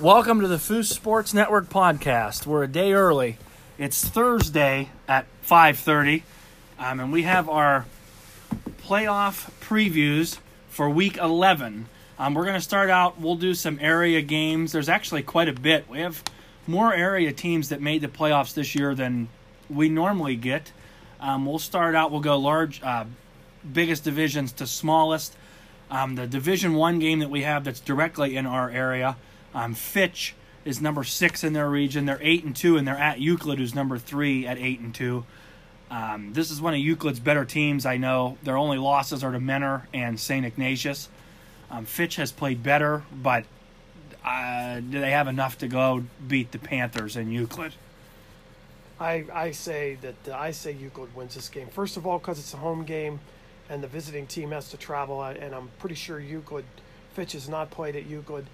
Welcome to the Foos Sports Network podcast. We're a day early. It's Thursday at 5:30, and we have our playoff previews for Week 11. We're going to start out. We'll do some area games. There's actually quite a bit. We have more area teams that made the playoffs this year than we normally get. We'll start out. We'll go large, biggest divisions to smallest. The Division I game that we have that's directly in our area. Fitch is number 6 in their region. They're 8-2, and they're at Euclid, who's number 3 at 8-2. This is one of Euclid's better teams, I know. Their only losses are to Mentor and St. Ignatius. Fitch has played better, but do they have enough to go beat the Panthers in Euclid? I say Euclid wins this game. First of all, because it's a home game, and the visiting team has to travel, and I'm pretty sure Fitch has not played at Euclid.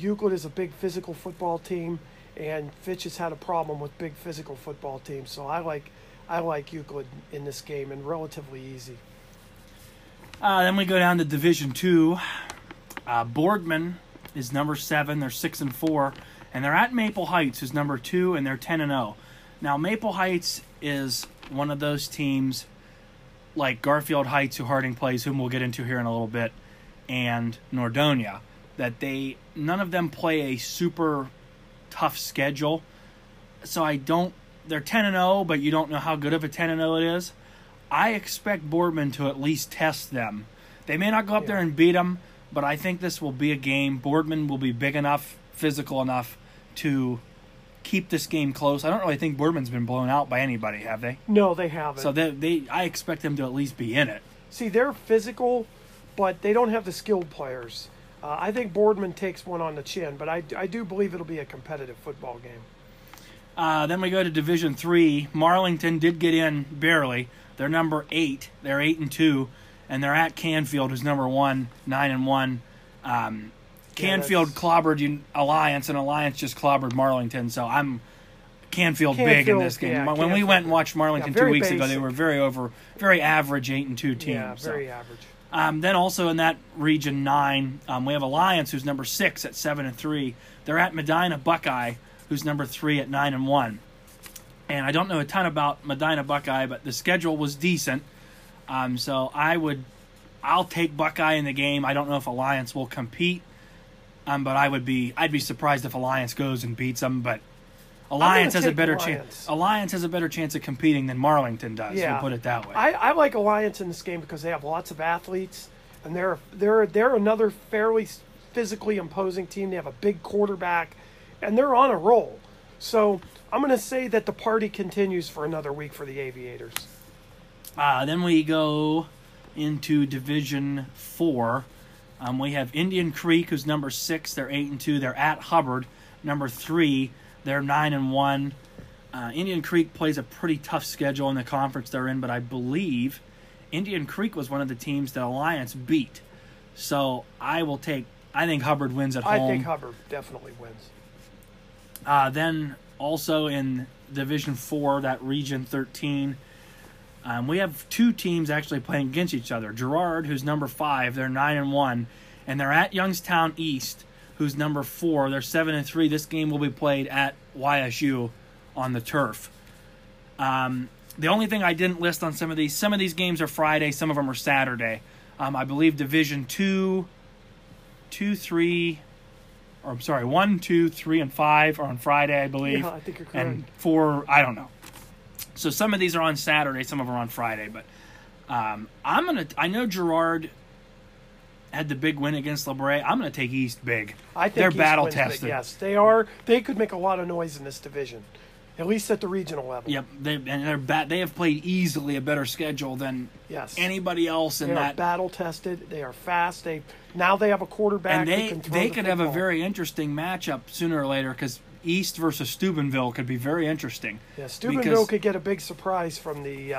Euclid is a big physical football team, and Fitch has had a problem with big physical football teams. So I like Euclid in this game, and relatively easy. Then we go down to Division II. Boardman is number 7. They're 6-4, and they're at Maple Heights, who's number 2, and they're 10-0. Now Maple Heights is one of those teams like Garfield Heights, who Harding plays, whom we'll get into here in a little bit, and Nordonia, that none of them play a super tough schedule. So they're 10-0, but you don't know how good of a 10-0 it is. I expect Boardman to at least test them. They may not go up there and beat them, but I think this will be a game. Boardman will be big enough, physical enough to keep this game close. I don't really think Boardman's been blown out by anybody, have they? No, they haven't. So I expect them to at least be in it. See, they're physical, but they don't have the skilled players. I think Boardman takes one on the chin, but I do believe it'll be a competitive football game. Then we go to Division III. Marlington did get in barely. They're number 8. They're 8-2, and they're at Canfield, who's number 1, 9-1. Canfield clobbered Alliance, and Alliance just clobbered Marlington. So I'm Canfield big in this game. Yeah, when we went and watched Marlington 2 weeks ago, they were very average 8-2 team. Yeah, very average. Then also in that region 9, we have Alliance, who's number 6 at 7-3. They're at Medina Buckeye, who's number 3 at 9-1. And I don't know a ton about Medina Buckeye, but the schedule was decent. So I'll take Buckeye in the game. I don't know if Alliance will compete, but I'd be surprised if Alliance goes and beats them. But Alliance has a better chance of competing than Marlington does. Yeah. We'll put it that way. I like Alliance in this game because they have lots of athletes, and they're another fairly physically imposing team. They have a big quarterback, and they're on a roll. So I'm going to say that the party continues for another week for the Aviators. Then we go into Division 4. We have Indian Creek, who's number 6. They're 8-2. They're at Hubbard, number 3. They're 9-1. Indian Creek plays a pretty tough schedule in the conference they're in, but I believe Indian Creek was one of the teams that Alliance beat. So I think Hubbard wins at home. I think Hubbard definitely wins. Then also in Division 4, that Region 13, we have two teams actually playing against each other. Girard, who's number 5, they're 9-1, and they're at Youngstown East, who's number 4. They're 7-3. This game will be played at YSU on the turf. The only thing I didn't list on some of these games are Friday, some of them are Saturday. I believe Division 1, 2, 3, and 5 are on Friday, I believe. Yeah, I think you're correct. And 4, I don't know. So some of these are on Saturday, some of them are on Friday. But I know Girard had the big win against LaBrae. I'm going to take East big. I think they're battle tested. Yes, they are. They could make a lot of noise in this division, at least at the regional level. Yep, they have played easily a better schedule than anybody else in that. They are battle tested. They are fast. They have a quarterback. And they could have a very interesting matchup sooner or later, because East versus Steubenville could be very interesting. Yeah, Steubenville could get a big surprise from the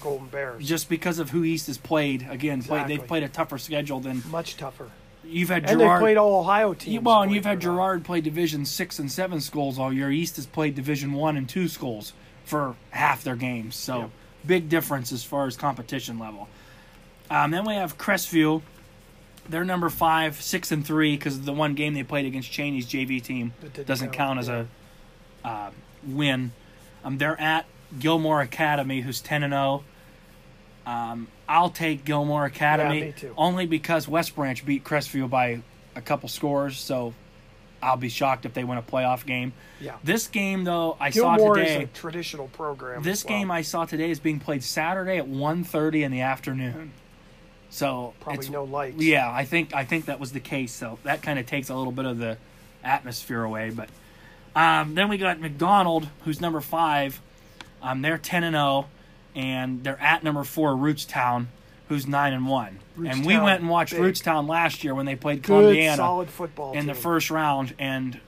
Golden Bears. Just because of who East has played. Again, they've played a tougher schedule than... Much tougher. You've had Girard... And they played all Ohio teams. Well, and you've had Girard play Division 6 and 7 schools all year. East has played Division 1 and 2 schools for half their games. So, big difference as far as competition level. Then we have Crestview, They're number 5, 6-3 because the one game they played against Cheney's JV team doesn't count as a win. They're at Gilmore Academy, who's 10-0. I'll take Gilmore Academy, me too. Only because West Branch beat Crestview by a couple scores, so I'll be shocked if they win a playoff game. Yeah. This game, though, Gilmore saw today is a traditional program. This game I saw today is being played Saturday at 1:30 in the afternoon. So probably no lights. Yeah, I think that was the case. So that kind of takes a little bit of the atmosphere away. But then we got McDonald, who's number 5. They're 10-0, and they're at number 4, Rootstown, who's 9-1. And we went and watched Rootstown last year when they played Columbiana, solid football in the first round. And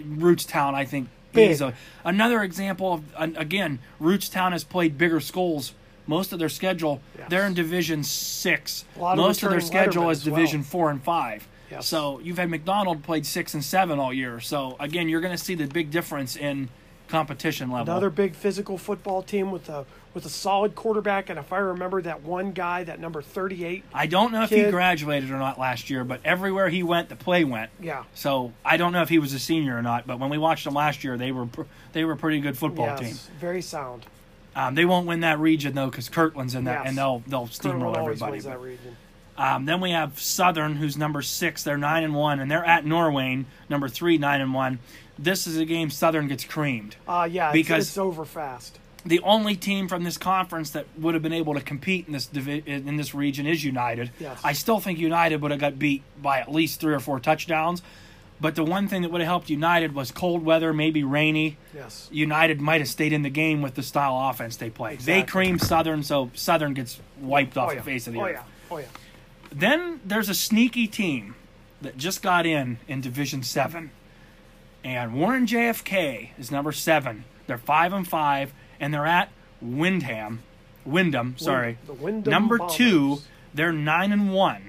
Rootstown, I think, is another example of, again, Rootstown has played bigger schools. Most of their schedule, they're in Division 6. Most of their schedule is Division 4 and 5. Yes. So you've had McDonald played 6 and 7 all year. So, again, you're going to see the big difference in competition level. Another big physical football team with a solid quarterback. And if I remember that one guy, that number 38 I don't know if he graduated or not last year, but everywhere he went, the play went. Yeah. So I don't know if he was a senior or not, but when we watched them last year, they were a pretty good football team. Very sound. They won't win that region, though, because Kirtland's in that, and they'll steamroll everybody. Wins that region. Then we have Southern, who's number 6. They're 9-1, and they're at Norwayne, number 3, 9-1. This is a game Southern gets creamed. Because it's over fast. The only team from this conference that would have been able to compete in this region is United. Yes. I still think United would have got beat by at least 3 or 4 touchdowns. But the one thing that would have helped United was cold weather, maybe rainy. Yes. United might have stayed in the game with the style of offense they played. Exactly. They creamed Southern, so Southern gets wiped off the face of the earth. Then there's a sneaky team that just got in Division 7. And Warren JFK is number 7. They're 5-5, and they're at Windham, sorry. The Windham number 2, they're 9-1.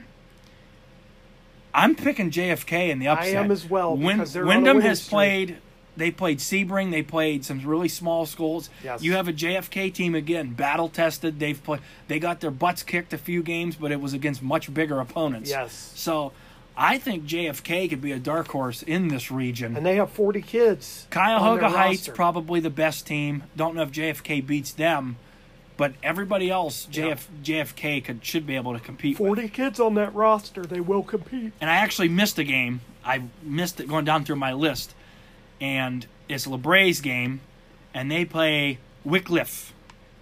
I'm picking JFK in the upset. I am as well. Windham has played. They played Sebring. They played some really small schools. Yes. You have a JFK team again, battle tested. They got their butts kicked a few games, but it was against much bigger opponents. Yes. So, I think JFK could be a dark horse in this region. And they have 40 kids. Cuyahoga Heights probably the best team. Don't know if JFK beats them. But everybody else, JFK should be able to compete. 40 kids on that roster, they will compete. And I actually missed a game. I missed it going down through my list. And it's LaBrae's game, and they play Wickliffe.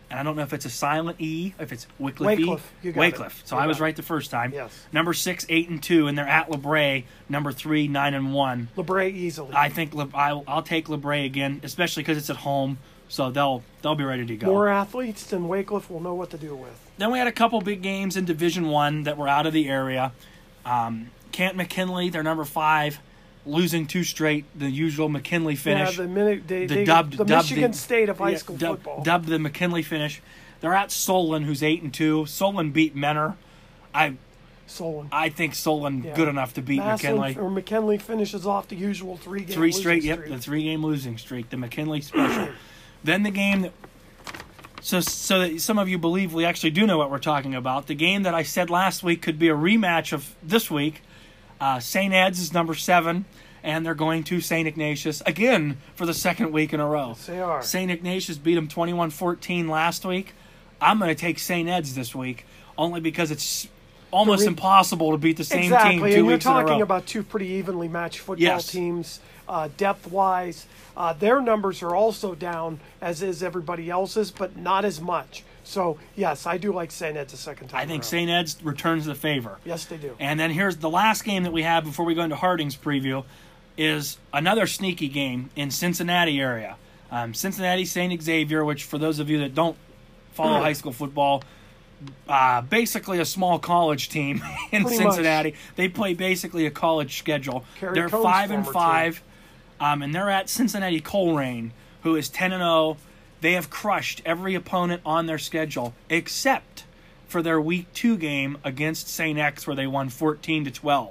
And I don't know if it's a silent E, if it's Wickliffe. Wickliffe. So I was right the first time. Yes. Number 6, 8-2, and they're at LaBrae. Number 3, 9-1. LaBrae easily. I think I'll take LaBrae again, especially because it's at home. So they'll be ready to go. More athletes than Wickliffe will know what to do with. Then we had a couple big games in Division 1 that were out of the area. McKinley, they're number 5, losing 2 straight. The usual McKinley finish. Yeah, the Michigan State of high school football. Dubbed the McKinley finish. They're at Solon, who's 8-2. Solon beat Menor. I think Solon good enough to beat McKinley. Or McKinley finishes off the usual 3-game losing straight, streak. The 3-game losing streak. The McKinley special. Then the game that so that some of you believe we actually do know what we're talking about, the game that I said last week could be a rematch of this week, St. Ed's is number 7, and they're going to St. Ignatius again for the second week in a row. Yes, they are. St. Ignatius beat them 21-14 last week. I'm going to take St. Ed's this week, only because it's almost impossible to beat the same team 2 weeks in a row. You're talking about 2 pretty evenly matched football teams. Depth-wise, their numbers are also down, as is everybody else's, but not as much. So, yes, I do like St. Ed's a second time. I think St. Ed's returns the favor. Yes, they do. And then here's the last game that we have before we go into Harding's preview is another sneaky game in Cincinnati area. Cincinnati St. Xavier, which for those of you that don't follow high school football, basically a small college team in Cincinnati. Much. They play basically a college schedule. They're 5-5. And they're at Cincinnati Colerain, who is 10-0. They have crushed every opponent on their schedule, except for their Week 2 game against St. X, where they won 14-12.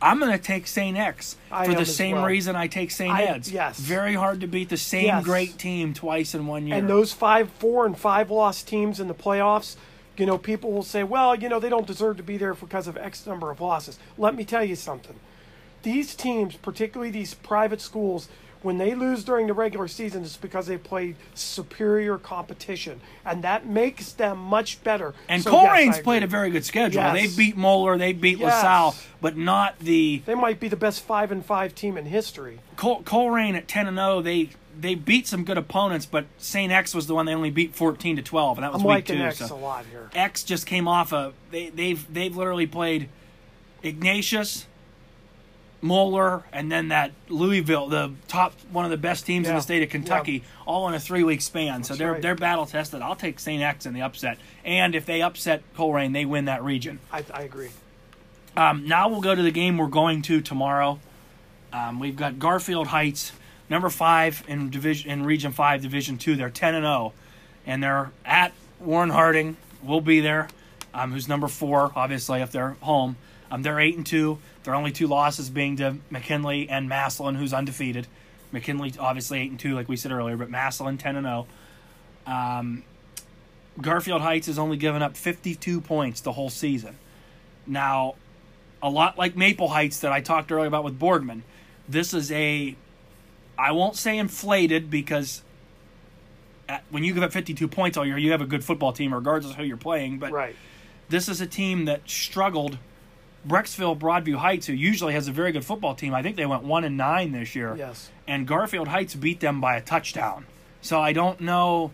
I'm going to take St. X for the same reason I take St. Ed's. Yes. Very hard to beat the same great team twice in one year. And those 5-4 and 5-loss teams in the playoffs, You know, people will say, well, you know, they don't deserve to be there because of X number of losses. Let me tell you something. These teams, particularly these private schools, when they lose during the regular season, it's because they played superior competition. And that makes them much better. And so, Colerain's played a very good schedule. Yes. They beat Moeller, they beat LaSalle, but not the... They might be the best 5-5 team in history. Colerain at 10-0, they beat some good opponents, but St. X was the one they only beat 14-12, and that was week 2. I'm liking X a lot here. X just came off a they've literally played Ignatius, Moeller, and then that Louisville, the top one of the best teams in the state of Kentucky, all in a 3-week span. That's so they're battle tested. I'll take St. X in the upset, and if they upset Colerain, they win that region. I agree. Now we'll go to the game we're going to tomorrow. We've got Garfield Heights. Number 5 in Region 5, Division 2. They're 10-0, and they're at Warren Harding. We'll be there, who's number 4, obviously, if they're home. They're 8-2. Their only 2 losses being to McKinley and Maslin, who's undefeated. McKinley, obviously, 8-2, like we said earlier, but Maslin, 10-0. Garfield Heights has only given up 52 points the whole season. Now, a lot like Maple Heights that I talked earlier about with Boardman, this is a... I won't say inflated because when you give up 52 points all year, you have a good football team regardless of who you're playing. But this is a team that struggled. Brecksville, Broadview Heights, who usually has a very good football team, I think they went 1-9 this year. Yes. And Garfield Heights beat them by a touchdown. So I don't know.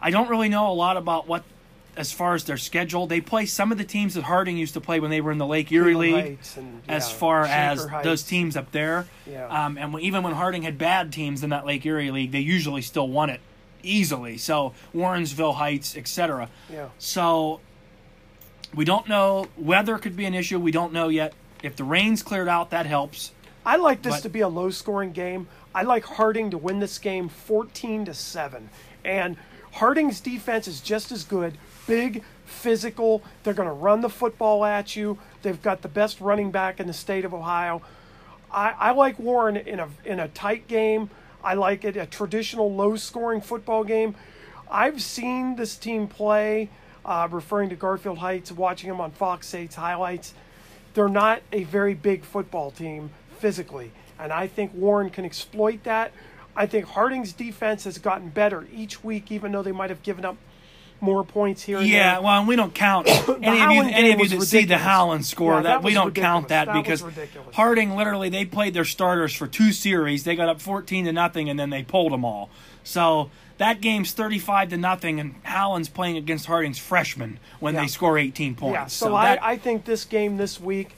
I don't really know a lot about what, as far as their schedule. They play some of the teams that Harding used to play when they were in the Lake Erie League, as far as those teams up there. And even when Harding had bad teams in that Lake Erie League, they usually still won it easily. So Warrensville Heights, etc. So we don't know. Weather could be an issue. We don't know yet. If the rain's cleared out, that helps. I like this to be a low-scoring game. I like Harding to win this game 14-7. And Harding's defense is just as good. Big, physical. They're going to run the football at you. They've got the best running back in the state of Ohio. I like Warren in a tight game. I like it a traditional low-scoring football game. I've seen this team play, referring to Garfield Heights, watching them on Fox 8's highlights. They're not a very big football team physically, and I think Warren can exploit that. I think Harding's defense has gotten better each week, even though they might have given up more points here and there. Yeah, well, and we don't count any of you that see the Howland score. We don't count that because Harding, literally, they played their starters for 2 series. They got up 14-0, and then they pulled them all. So that game's 35-0, and Howland's playing against Harding's freshmen when they score 18 points. Yeah, so I think this game this week,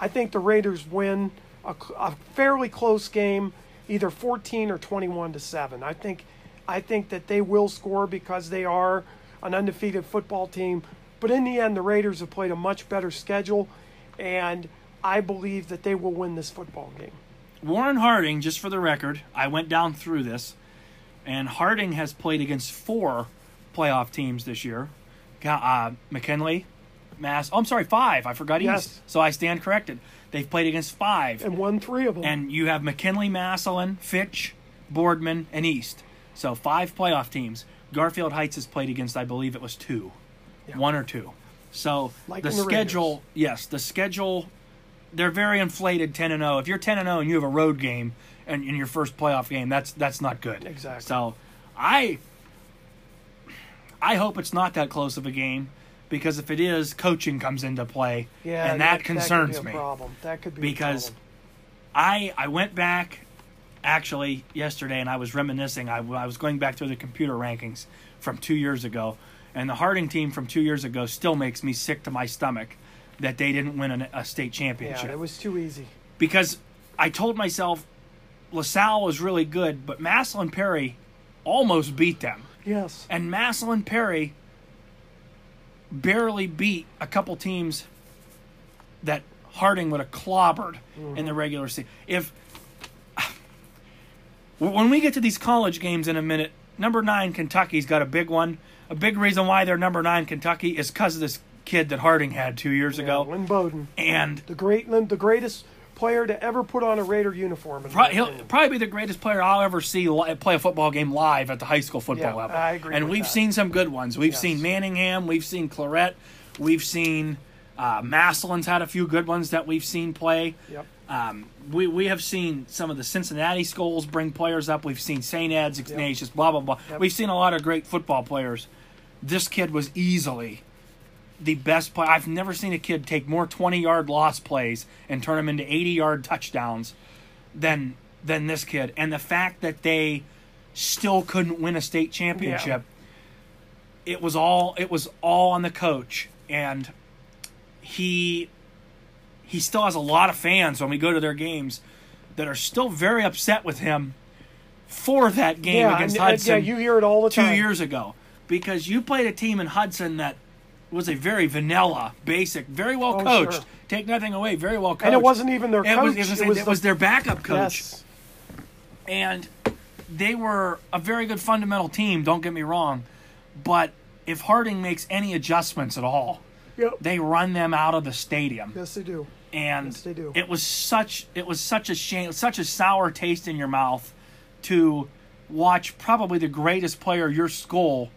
I think the Raiders win a fairly close game, either 14 or 21-7. I think that they will score because they are an undefeated football team. But in the end, the Raiders have played a much better schedule, and I believe that they will win this football game. Warren Harding, just for the record, I went down through this, and Harding has played against 4 playoff teams this year. McKinley, Mass. Oh, I'm sorry, 5. I forgot East, so I stand corrected. They've played against 5. And won 3 of them. And you have McKinley, Massillon, Fitch, Boardman, and East. So 5 playoff teams. Garfield Heights has played against, I believe it was 2. Yeah. 1 or 2. So the schedule, they're very inflated 10-0. If you're 10-0 and you have a road game and in your first playoff game, that's not good. Exactly. So I hope it's not that close of a game, because if it is, coaching comes into play. Yeah, and that concerns me. That could be because a problem. I went back actually yesterday, and I was reminiscing. I was going back through the computer rankings from 2 years ago, and the Harding team from 2 years ago still makes me sick to my stomach that they didn't win a state championship. Yeah, it was too easy. Because I told myself LaSalle was really good, but Maslin Perry almost beat them. Yes. And Maslin Perry barely beat a couple teams that Harding would have clobbered in the regular season. When we get to these college games in a minute, number 9 Kentucky's got a big one. A big reason why they're number 9 Kentucky is because of this kid that Harding had 2 years ago, Lynn Bowden, and the greatest player to ever put on a Raider uniform. He'll probably be the greatest player I'll ever see play a football game live at the high school football level. I agree. And we've seen some good ones. We've seen Manningham. We've seen Claret. We've seen Maslin's had a few good ones that we've seen play. Yep. We have seen some of the Cincinnati schools bring players up. We've seen St. Ed's, Ignatius, blah, blah, blah. Yep. We've seen a lot of great football players. This kid was easily the best player. I've never seen a kid take more 20-yard loss plays and turn them into 80-yard touchdowns than this kid. And the fact that they still couldn't win a state championship, it was all on the coach. And he still has a lot of fans when we go to their games that are still very upset with him for that game against Hudson. You hear it all the time. 2 years ago. Because you played a team in Hudson that was a very vanilla, basic, very well coached. Sure. Take nothing away, very well coached. And it wasn't even their coach. It was their backup coach. Yes. And they were a very good fundamental team, don't get me wrong. But if Harding makes any adjustments at all, they run them out of the stadium. Yes, they do. And it was such a shame, such a sour taste in your mouth to watch probably the greatest player your school.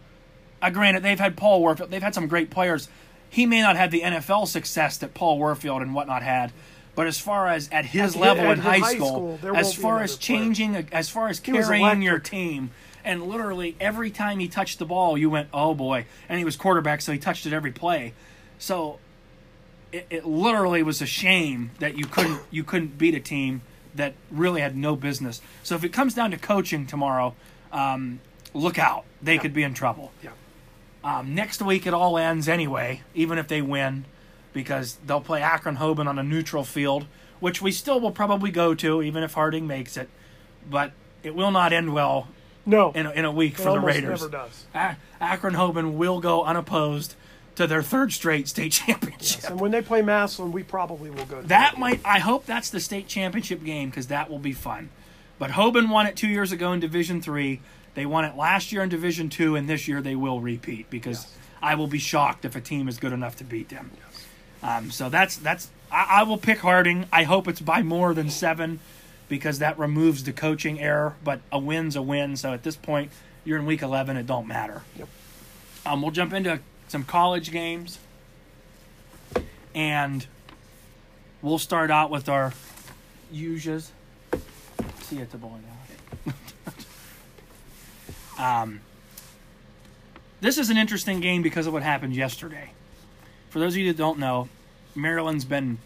Granted, they've had Paul Warfield. They've had some great players. He may not have the NFL success that Paul Warfield and whatnot had, but as far as at his level in high school, as far as changing, as far as carrying your team, and literally every time he touched the ball, you went, oh boy. And he was quarterback, so he touched it every play. So it literally was a shame that you couldn't beat a team that really had no business. So if it comes down to coaching tomorrow, look out. They could be in trouble. Yeah. Next week it all ends anyway, even if they win, because they'll play Akron Hoban on a neutral field, which we still will probably go to, even if Harding makes it. But it will not end well in a week for the Raiders. Never does. Akron Hoban will go unopposed to their third straight state championship. Yes, and when they play Maslin, we probably will go to I hope that's the state championship game, because that will be fun. But Hoban won it 2 years ago in Division III. They won it last year in Division II, and this year they will repeat, because I will be shocked if a team is good enough to beat them. Yes. So that's. I will pick Harding. I hope it's by more than 7, because that removes the coaching error. But a win's a win. So at this point, you're in Week 11. It don't matter. Yep. We'll jump into some college games, and we'll start out with our usuals. See you at the bowling alley. This is an interesting game because of what happened yesterday. For those of you that don't know, Maryland's been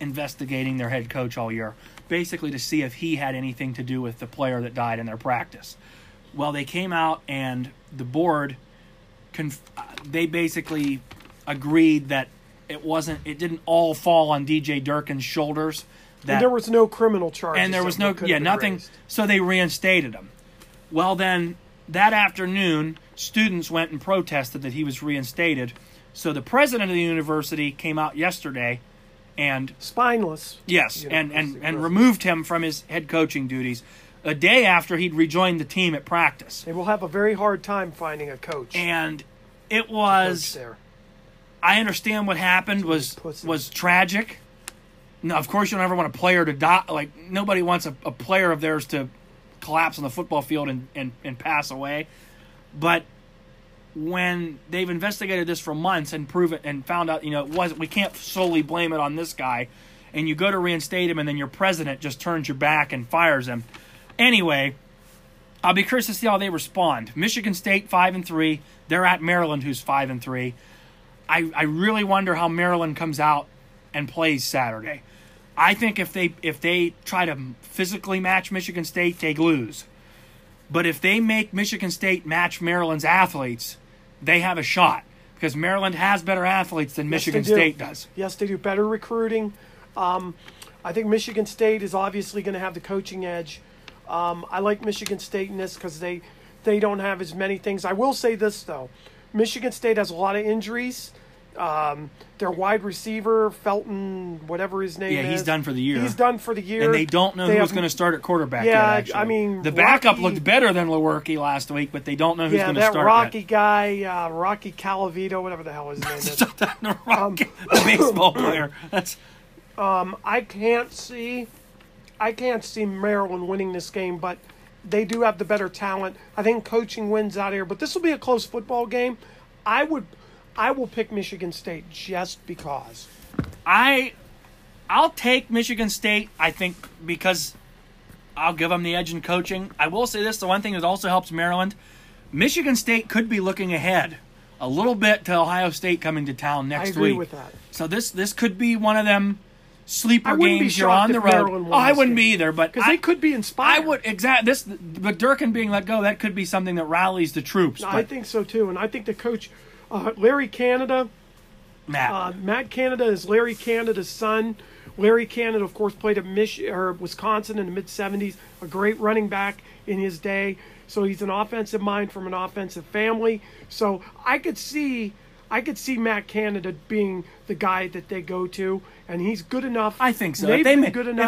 investigating their head coach all year, basically to see if he had anything to do with the player that died in their practice. Well, they came out and the board, they basically agreed that it didn't all fall on DJ Durkin's shoulders. And there was no criminal charge. And there was nothing. Raised. So they reinstated him. Well, then, that afternoon, students went and protested that he was reinstated. So the president of the university came out yesterday and... Spineless. Yes, and removed him from his head coaching duties a day after he'd rejoined the team at practice. They will have a very hard time finding a coach. And it was... I understand what happened was tragic. No, of course, you don't ever want a player to die. Like, nobody wants a player of theirs to... collapse on the football field and pass away. But when they've investigated this for months and proven and found out, it wasn't, we can't solely blame it on this guy, and you go to reinstate him and then your president just turns your back and fires him. Anyway, I'll be curious to see how they respond. Michigan State 5-3, they're at Maryland, who's 5-3. I really wonder how Maryland comes out and plays Saturday. I think if they try to physically match Michigan State, they lose. But if they make Michigan State match Maryland's athletes, they have a shot, because Maryland has better athletes than Michigan State does. Yes, they do. Better recruiting. I think Michigan State is obviously going to have the coaching edge. I like Michigan State in this because they don't have as many things. I will say this, though. Michigan State has a lot of injuries. Their wide receiver, Felton, whatever his name is. Yeah, he's done for the year. And they don't know who's going to start at quarterback yet, actually. I mean... The backup looked better than Lewerke last week, but they don't know who's going to start Rocky Calavito, whatever the hell his name is. Rocky, the baseball player. That's I can't see Maryland winning this game, but they do have the better talent. I think coaching wins out here, but this will be a close football game. I will pick Michigan State just because. I'll take Michigan State, I think, because I'll give them the edge in coaching. I will say this, the one thing that also helps Maryland, Michigan State could be looking ahead a little bit to Ohio State coming to town next week. I agree with that. So this could be one of them sleeper games. You're on the road. Oh, I wouldn't be either, but because they could be inspired. I would exactly this, but Durkin being let go, that could be something that rallies the troops. No, I think so too, and I think the coach, Larry Canada, Matt Canada is Larry Canada's son. Larry Canada, of course, played at Wisconsin in the mid-'70s. A great running back in his day. So he's an offensive mind from an offensive family. So I could see Matt Canada being the guy that they go to, and he's good enough. I think so. If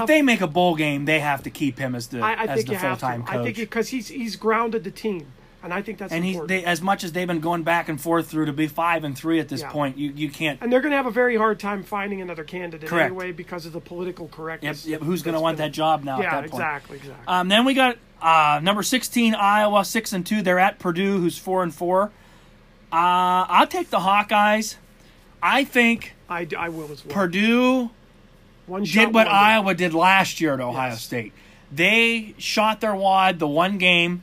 they make a bowl game, they have to keep him as the full-time coach. I think because he's grounded the team, and I think that's important. And as much as they've been going back and forth through to be 5-3 at this point, you can't. And they're going to have a very hard time finding another candidate anyway because of the political correctness. Yep. Who's going to want that job now at that point? Yeah, exactly. Then we got number 16, Iowa, 6-2. They're at Purdue, who's 4-4. I'll take the Hawkeyes. I think I will as well. Purdue did what Iowa did last year at Ohio State. They shot their wad the one game.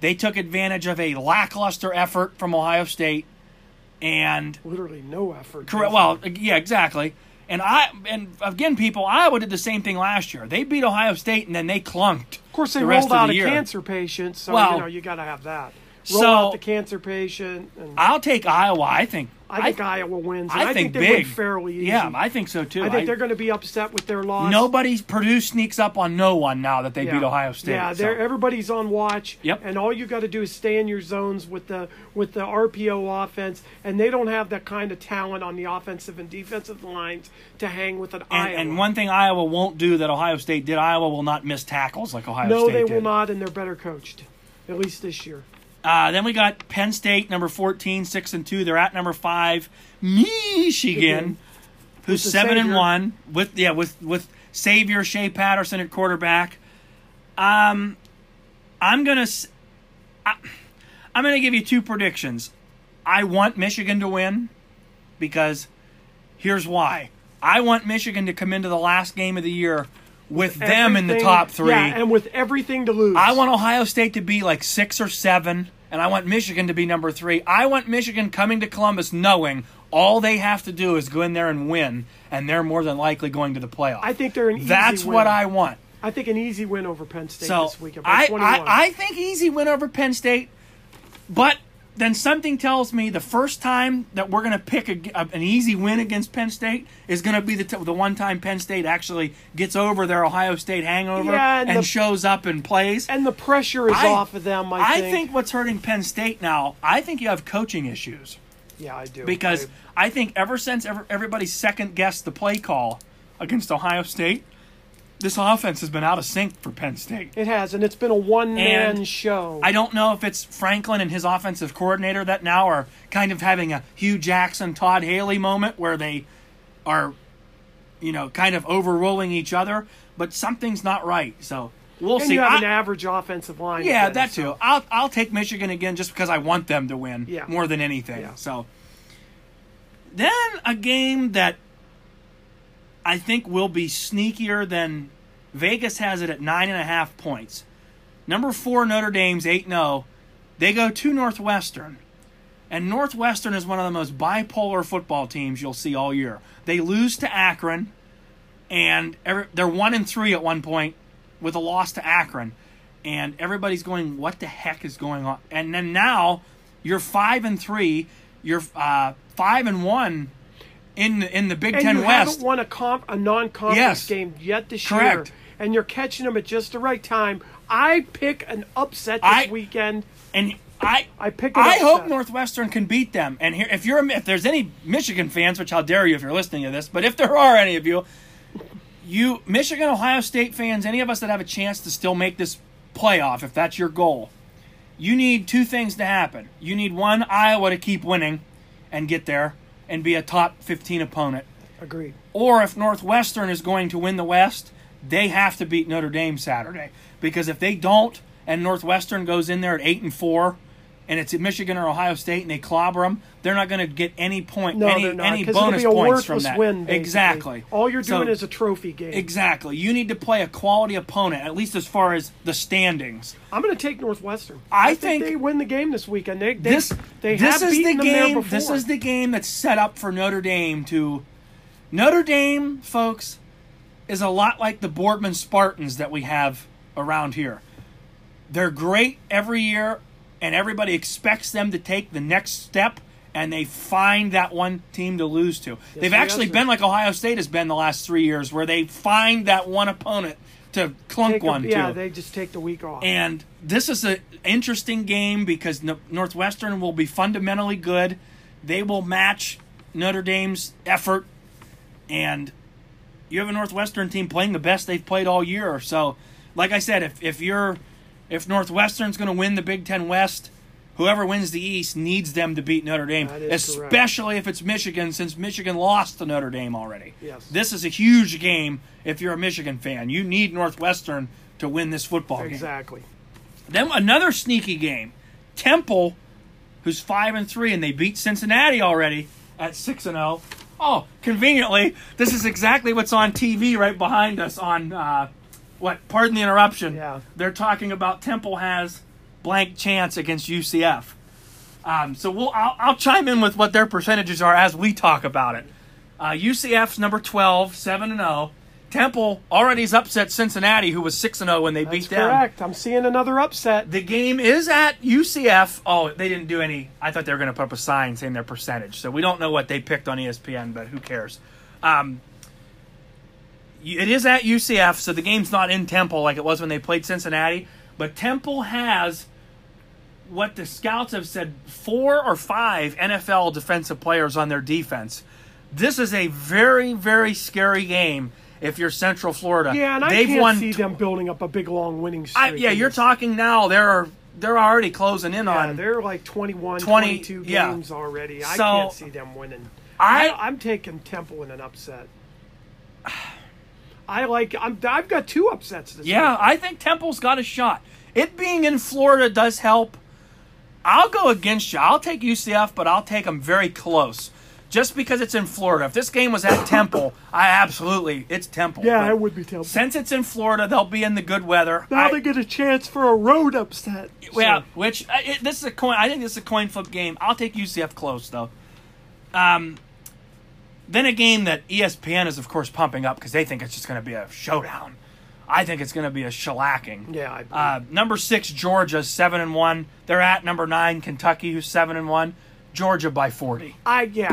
They took advantage of a lackluster effort from Ohio State, and literally no effort. Correct. Well, yeah, exactly. And again, people, Iowa did the same thing last year. They beat Ohio State, and then they clunked. Of course, they rolled out a cancer patient, so you got to have that. Roll out the cancer patient. And I'll take Iowa. I think Iowa wins. And I think they win fairly easy. Yeah, I think so too. I think they're going to be upset with their loss. Purdue sneaks up on no one now that they beat Ohio State. Yeah, everybody's on watch. Yep. And all you got to do is stay in your zones with the RPO offense, and they don't have that kind of talent on the offensive and defensive lines to hang with Iowa. And one thing Iowa won't do that Ohio State did, Iowa will not miss tackles like Ohio State did. No, they will not, and they're better coached, at least this year. Then we got Penn State, number 14, 6-2. They're at number 5, Michigan, who's 7-1 with Xavier Shea Patterson at quarterback. I'm gonna give you two predictions. I want Michigan to win because here's why. I want Michigan to come into the last game of the year with them in the top 3. Yeah, and with everything to lose. I want Ohio State to be like 6 or 7, and I want Michigan to be number 3. I want Michigan coming to Columbus knowing all they have to do is go in there and win, and they're more than likely going to the playoff. I think they're That's what I want. I think an easy win over Penn State this week. I think easy win over Penn State, but then something tells me the first time that we're going to pick an easy win against Penn State is going to be the one time Penn State actually gets over their Ohio State hangover and shows up and plays. And the pressure is off of them, I think. I think what's hurting Penn State now, I think you have coaching issues. Yeah, I do. Because I think ever since everybody second-guessed the play call against Ohio State, this offense has been out of sync for Penn State. It has, and it's been a one-man show. I don't know if it's Franklin and his offensive coordinator that now are kind of having a Hugh Jackson, Todd Haley moment where they are, kind of overruling each other, but something's not right. So we'll see. And you have an average offensive line. Yeah, that too. I'll take Michigan again just because I want them to win more than anything. Yeah. So then a game that I think will be sneakier than Vegas has it at 9.5 points. Number 4, Notre Dame's 8-0. They go to Northwestern. And Northwestern is one of the most bipolar football teams you'll see all year. They lose to Akron, and they're 1-3 at one point with a loss to Akron. And everybody's going, what the heck is going on? And then now you're 5-3, you're 5-1 in the Big Ten West. And you haven't won a non-conference game yet this year. And you're catching them at just the right time. I pick an upset this weekend. And I pick an upset. I hope Northwestern can beat them. And here, if there's any Michigan fans, which how dare you if you're listening to this, but if there are any of you Michigan, Ohio State fans, any of us that have a chance to still make this playoff, if that's your goal, you need two things to happen. You need, one, Iowa to keep winning and get there and be a top 15 opponent. Agreed. Or if Northwestern is going to win the West, they have to beat Notre Dame Saturday. Because if they don't, and Northwestern goes in there at 8-4, and it's at Michigan or Ohio State, and they clobber them, they're not going to get any point, any bonus points from that. Win, exactly. All you're doing is a trophy game. Exactly. You need to play a quality opponent, at least as far as the standings. I'm going to take Northwestern. I think they win the game this weekend. They have beaten them there before. This is the game that's set up for Notre Dame to. Notre Dame, folks, is a lot like the Boardman Spartans that we have around here. They're great every year. And everybody expects them to take the next step, and they find that one team to lose to. Yes, they've actually been like Ohio State has been the last 3 years, where they find that one opponent to clunk one to. Yeah, they just take the week off. And this is an interesting game because Northwestern will be fundamentally good. They will match Notre Dame's effort. And you have a Northwestern team playing the best they've played all year. So, like I said, if Northwestern's going to win the Big Ten West, whoever wins the East needs them to beat Notre Dame, especially if it's Michigan, since Michigan lost to Notre Dame already. Yes. This is a huge game if you're a Michigan fan. You need Northwestern to win this football game. Exactly. Then another sneaky game. Temple, who's 5-3, and they beat Cincinnati already at 6-0. Oh, conveniently, this is exactly what's on TV right behind us on pardon the interruption. Yeah. They're talking about Temple has blank chance against UCF. So I'll chime in with what their percentages are as we talk about it. UCF's number 12, 7-0. Temple already's upset Cincinnati, who was 6-0 when they beat them. That's correct. I'm seeing another upset. The game is at UCF. Oh, they didn't do any. I thought they were going to put up a sign saying their percentage. So we don't know what they picked on ESPN, but who cares? It is at UCF, so the game's not in Temple like it was when they played Cincinnati. But Temple has what the scouts have said 4 or 5 NFL defensive players on their defense. This is a very, very scary game if you're Central Florida. Yeah, and I can't see them building up a big, long winning streak. Talking now. They're already closing in on. They're like 22 games already. So, I can't see them winning. I'm taking Temple in an upset. I've got 2 upsets this week. I think Temple's got a shot. It being in Florida does help. I'll go against you. I'll take UCF, but I'll take them very close. Just because it's in Florida. If this game was at Temple, it's Temple. Yeah, it would be Temple. Since it's in Florida, they'll be in the good weather. Now they get a chance for a road upset. Yeah, so. I think this is a coin flip game. I'll take UCF close, though. Then a game that ESPN is, of course, pumping up because they think it's just going to be a showdown. I think it's going to be a shellacking. Yeah, I agree. Number 6, Georgia, 7-1. They're at number 9, Kentucky, who's 7-1. Georgia by 40. Don't get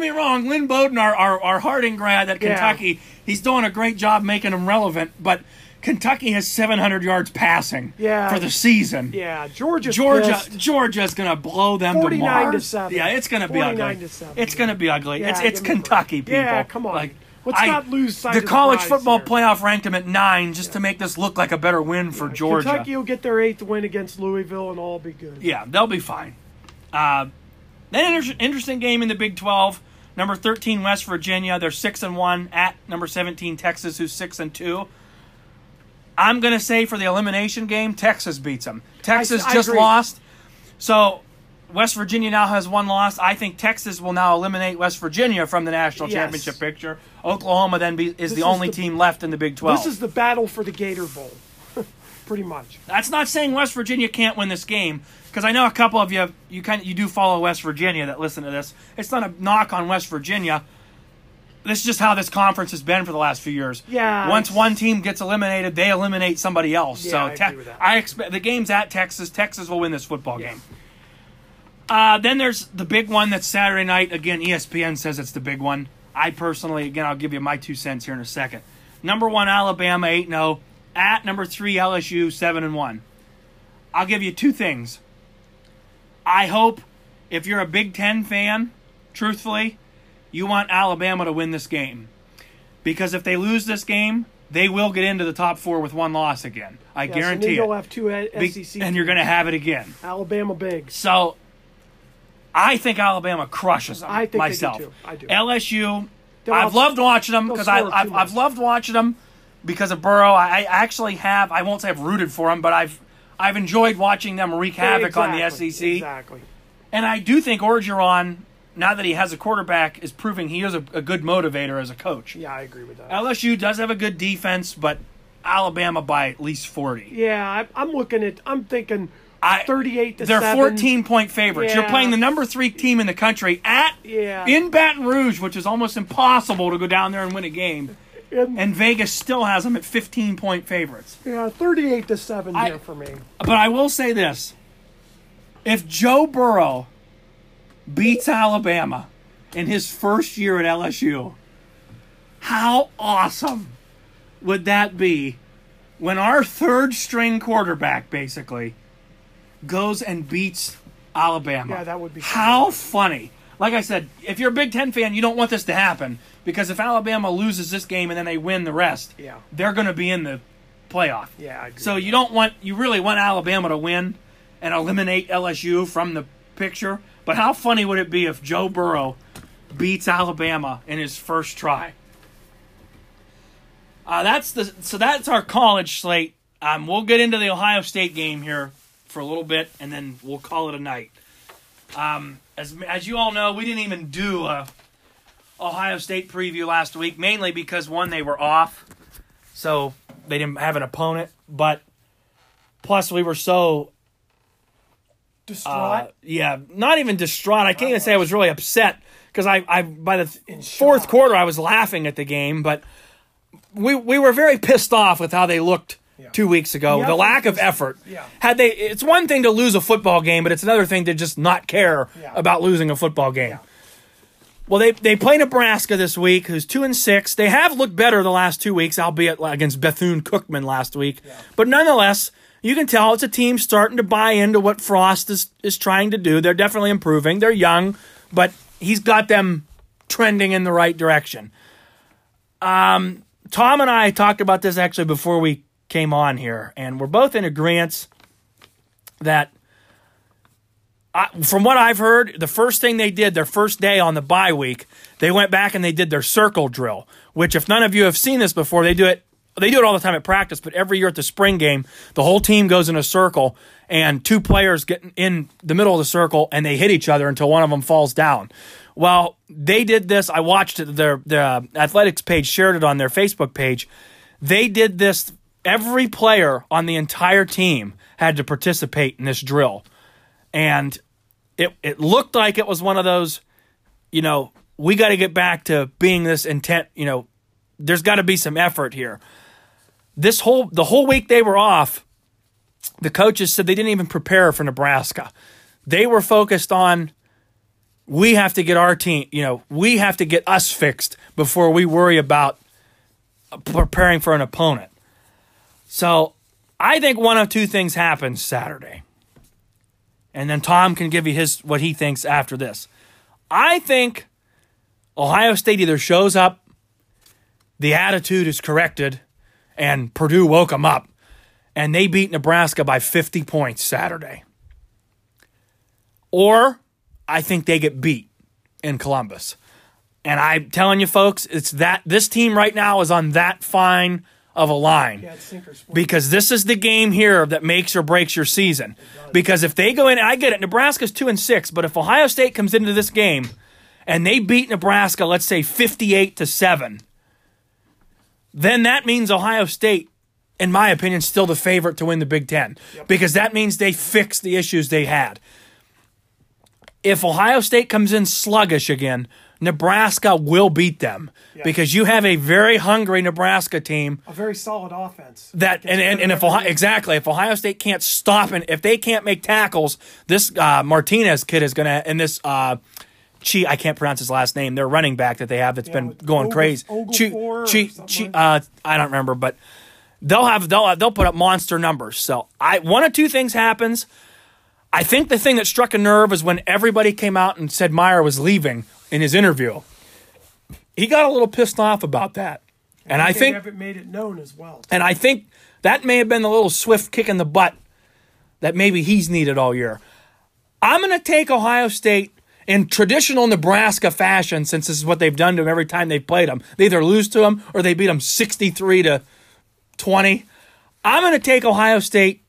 me wrong, Lynn Bowden, our Harding grad at Kentucky, he's doing a great job making them relevant, but Kentucky has 700 yards passing for the season. Yeah, Georgia's going to blow them to Mars. 49-7. Yeah, it's going to be ugly. It's going to be ugly. It's Kentucky, people. Yeah, come on. Let's not lose sight of the college football playoff ranked them at 9 just to make this look like a better win for Georgia. Kentucky will get their 8th win against Louisville and all be good. Yeah, they'll be fine. Then an interesting game in the Big 12. Number 13, West Virginia. They're 6-1 at number 17, Texas, who's 6-2. I'm going to say for the elimination game, Texas beats them. Texas just lost. So West Virginia now has one loss. I think Texas will now eliminate West Virginia from the national championship picture. Oklahoma then is the only team left in the Big 12. This is the battle for the Gator Bowl, pretty much. That's not saying West Virginia can't win this game, because I know a couple of you do follow West Virginia that listen to this. It's not a knock on West Virginia. This is just how this conference has been for the last few years. Yeah. Once one team gets eliminated, they eliminate somebody else. Yeah, so I agree with that. I expect the game's at Texas. Texas will win this football game. Then there's the big one that's Saturday night. Again, ESPN says it's the big one. I personally, again, I'll give you my 2 cents here in a second. Number 1, Alabama, 8-0. At number 3, LSU, 7-1. I'll give you 2 things. I hope if you're a Big Ten fan, truthfully, you want Alabama to win this game. Because if they lose this game, they will get into the top 4 with one loss again. I guarantee it. You'll have 2 SEC. And you're going to have it again. Alabama big. So I think Alabama crushes them. I think myself. They do too. I do. LSU. I've loved watching them because I've loved watching them because of Burrow. I actually have. I won't say I've rooted for them, but I've enjoyed watching them wreak havoc on the SEC. Exactly. And I do think Orgeron, now that he has a quarterback, is proving he is a good motivator as a coach. Yeah, I agree with that. LSU does have a good defense, but Alabama by at least 40. Yeah, I'm thinking 38 to 7. They're 14-point favorites. Yeah. You're playing the number 3 team in the country in Baton Rouge, which is almost impossible to go down there and win a game. And Vegas still has them at 15-point favorites. Yeah, 38 to 7 here for me. But I will say this. If Joe Burrow beats Alabama in his first year at LSU, how awesome would that be when our third-string quarterback, basically, goes and beats Alabama? Yeah, that would be how funny. Like I said, if you're a Big Ten fan, you don't want this to happen because if Alabama loses this game and then they win the rest, they're going to be in the playoff. Yeah, I agree. So you really want Alabama to win and eliminate LSU from the picture. But how funny would it be if Joe Burrow beats Alabama in his first try? That's our college slate. We'll get into the Ohio State game here for a little bit, and then we'll call it a night. As you all know, we didn't even do a Ohio State preview last week, mainly because, one, they were off, so they didn't have an opponent. But plus, we were so distraught. Not even distraught. I can't even say I was really upset because I by the fourth quarter I was laughing at the game, but we were very pissed off with how they looked 2 weeks ago. The lack of effort. Yeah. It's one thing to lose a football game, but it's another thing to just not care about losing a football game. Yeah. Well, they play Nebraska this week, who's 2-6. They have looked better the last 2 weeks, albeit against Bethune-Cookman last week, but nonetheless. You can tell it's a team starting to buy into what Frost is trying to do. They're definitely improving. They're young, but he's got them trending in the right direction. Tom and I talked about this actually before we came on here, and we're both in agreement that, from what I've heard, the first thing they did their first day on the bye week, they went back and they did their circle drill, which if none of you have seen this before, they do it all the time at practice, but every year at the spring game, the whole team goes in a circle, and two players get in the middle of the circle, and they hit each other until one of them falls down. Well, they did this. I watched it. Their athletics page shared it on their Facebook page. They did this. Every player on the entire team had to participate in this drill, and it looked like it was one of those, we got to get back to being this intent, there's got to be some effort here. The whole week they were off, the coaches said they didn't even prepare for Nebraska. They were focused on, we have to get our team, we have to get us fixed before we worry about preparing for an opponent. So I think one of two things happens Saturday. And then Tom can give you what he thinks after this. I think Ohio State either shows up, the attitude is corrected, and Purdue woke them up, and they beat Nebraska by 50 points Saturday. Or I think they get beat in Columbus. And I'm telling you, folks, it's that this team right now is on that fine of a line. Yeah, because this is the game here that makes or breaks your season. Because if they go in, I get it, Nebraska's 2-6, but if Ohio State comes into this game and they beat Nebraska, let's say 58-7, then that means Ohio State, in my opinion, still the favorite to win the Big Ten because that means they fixed the issues they had. If Ohio State comes in sluggish again, Nebraska will beat them because you have a very hungry Nebraska team, a very solid offense. If Ohio State can't stop and if they can't make tackles, this Martinez kid is gonna and this. I can't pronounce his last name. Their running back that they have that's been going crazy. I don't remember, but they'll put up monster numbers. So one of two things happens. I think the thing that struck a nerve is when everybody came out and said Meyer was leaving in his interview. He got a little pissed off about that, and I think they haven't made it known as well. And I think that may have been the little swift kick in the butt that maybe he's needed all year. I'm going to take Ohio State. in traditional Nebraska fashion, since this is what they've done to them every time they've played them. They either lose to them or they beat them 63-20. I'm going to take Ohio State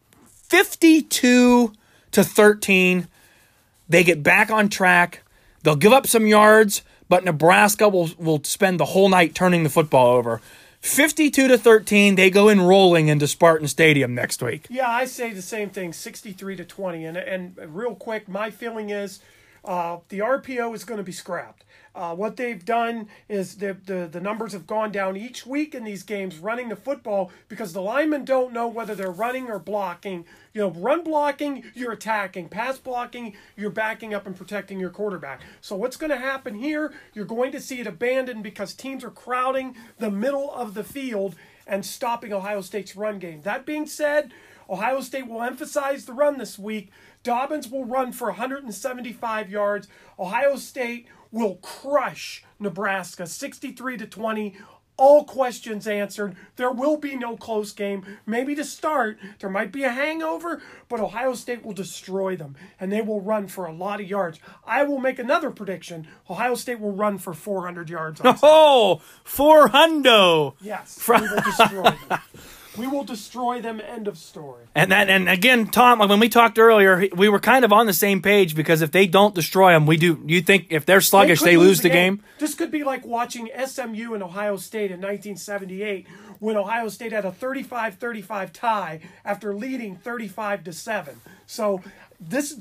52-13. They get back on track. They'll give up some yards, but Nebraska will spend the whole night turning the football over. 52-13, they go in rolling into Spartan Stadium next week. Yeah, I say the same thing, 63-20. And real quick, my feeling is the RPO is going to be scrapped. What they've done is the numbers have gone down each week in these games running the football because the linemen don't know whether they're running or blocking. You know, run blocking, you're attacking. Pass blocking, you're backing up and protecting your quarterback. So what's going to happen here, you're going to see it abandoned because teams are crowding the middle of the field and stopping Ohio State's run game. That being said, Ohio State will emphasize the run this week. Dobbins will run for 175 yards. Ohio State will crush Nebraska 63-20. All questions answered. There will be no close game. Maybe to start, there might be a hangover, but Ohio State will destroy them, and they will run for a lot of yards. I will make another prediction. Ohio State will run for 400 yards. Oh, 400! Yes, we will destroy them. We will destroy them, end of story. And again, Tom, when we talked earlier, we were kind of on the same page because if they don't destroy them, we do. You think if they're sluggish, they lose the game? This could be like watching SMU and Ohio State in 1978 when Ohio State had a 35-35 tie after leading 35-7. So this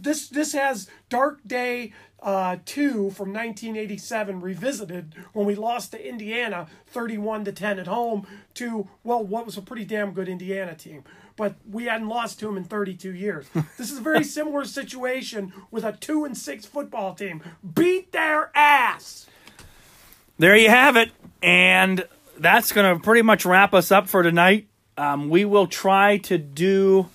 has Dark Day 2 from 1987 revisited when we lost to Indiana 31-10 at home to, well, what was a pretty damn good Indiana team. But we hadn't lost to them in 32 years. This is a very similar situation with a 2-6 football team. Beat their ass! There you have it. And that's going to pretty much wrap us up for tonight. We will try to do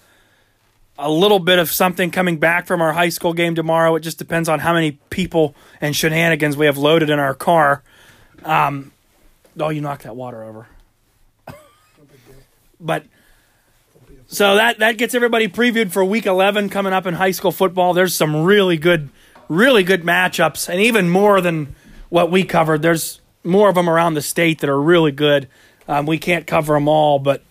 a little bit of something coming back from our high school game tomorrow. It just depends on how many people and shenanigans we have loaded in our car. Oh, you knocked that water over. But so that gets everybody previewed for Week 11 coming up in high school football. There's some really good matchups, and even more than what we covered. There's more of them around the state that are really good. We can't cover them all, but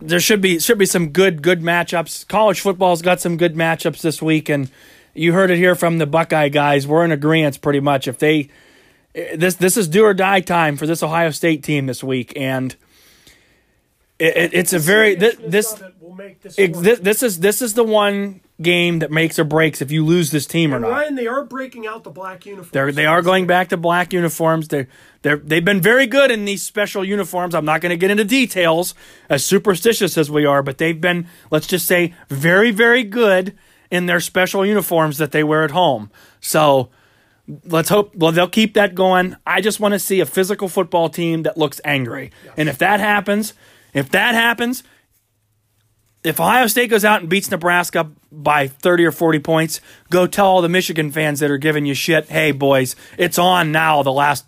there should be some good matchups. College football's got some good matchups this week, and you heard it here from the Buckeye guys. We're in agreement pretty much. If they this is do or die time for this Ohio State team this week, and it's a very this is the one game that makes or breaks if you lose this team or not. Ryan, they are breaking out the black uniforms. They are going back to black uniforms. They've been very good in these special uniforms. I'm not going to get into details, as superstitious as we are, but they've been, let's just say, very, very good in their special uniforms that they wear at home. So let's hope they'll keep that going. I just want to see a physical football team that looks angry. Yes. And if that happens, if Ohio State goes out and beats Nebraska by 30 or 40 points, go tell all the Michigan fans that are giving you shit, hey, boys, it's on now the last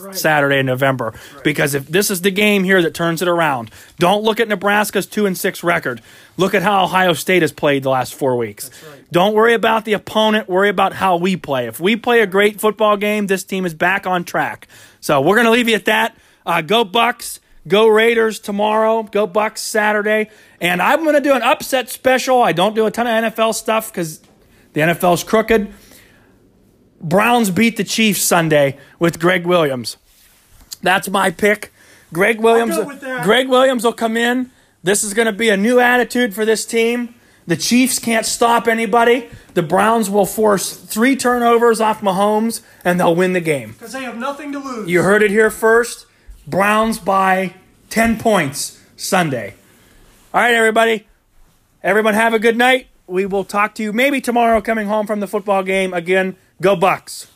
right. Saturday in November. Right. Because if this is the game here that turns it around. Don't look at Nebraska's 2-6 record. Look at how Ohio State has played the last 4 weeks. Right. Don't worry about the opponent. Worry about how we play. If we play a great football game, this team is back on track. So we're going to leave you at that. Go Bucks. Go Raiders tomorrow. Go Bucks Saturday. And I'm going to do an upset special. I don't do a ton of NFL stuff because the NFL's crooked. Browns beat the Chiefs Sunday with Greg Williams. That's my pick. Greg Williams will come in. This is going to be a new attitude for this team. The Chiefs can't stop anybody. The Browns will force 3 turnovers off Mahomes, and they'll win the game. Because they have nothing to lose. You heard it here first. Browns by 10 points Sunday. All right, everybody. Everyone have a good night. We will talk to you maybe tomorrow coming home from the football game. Again, go Bucks.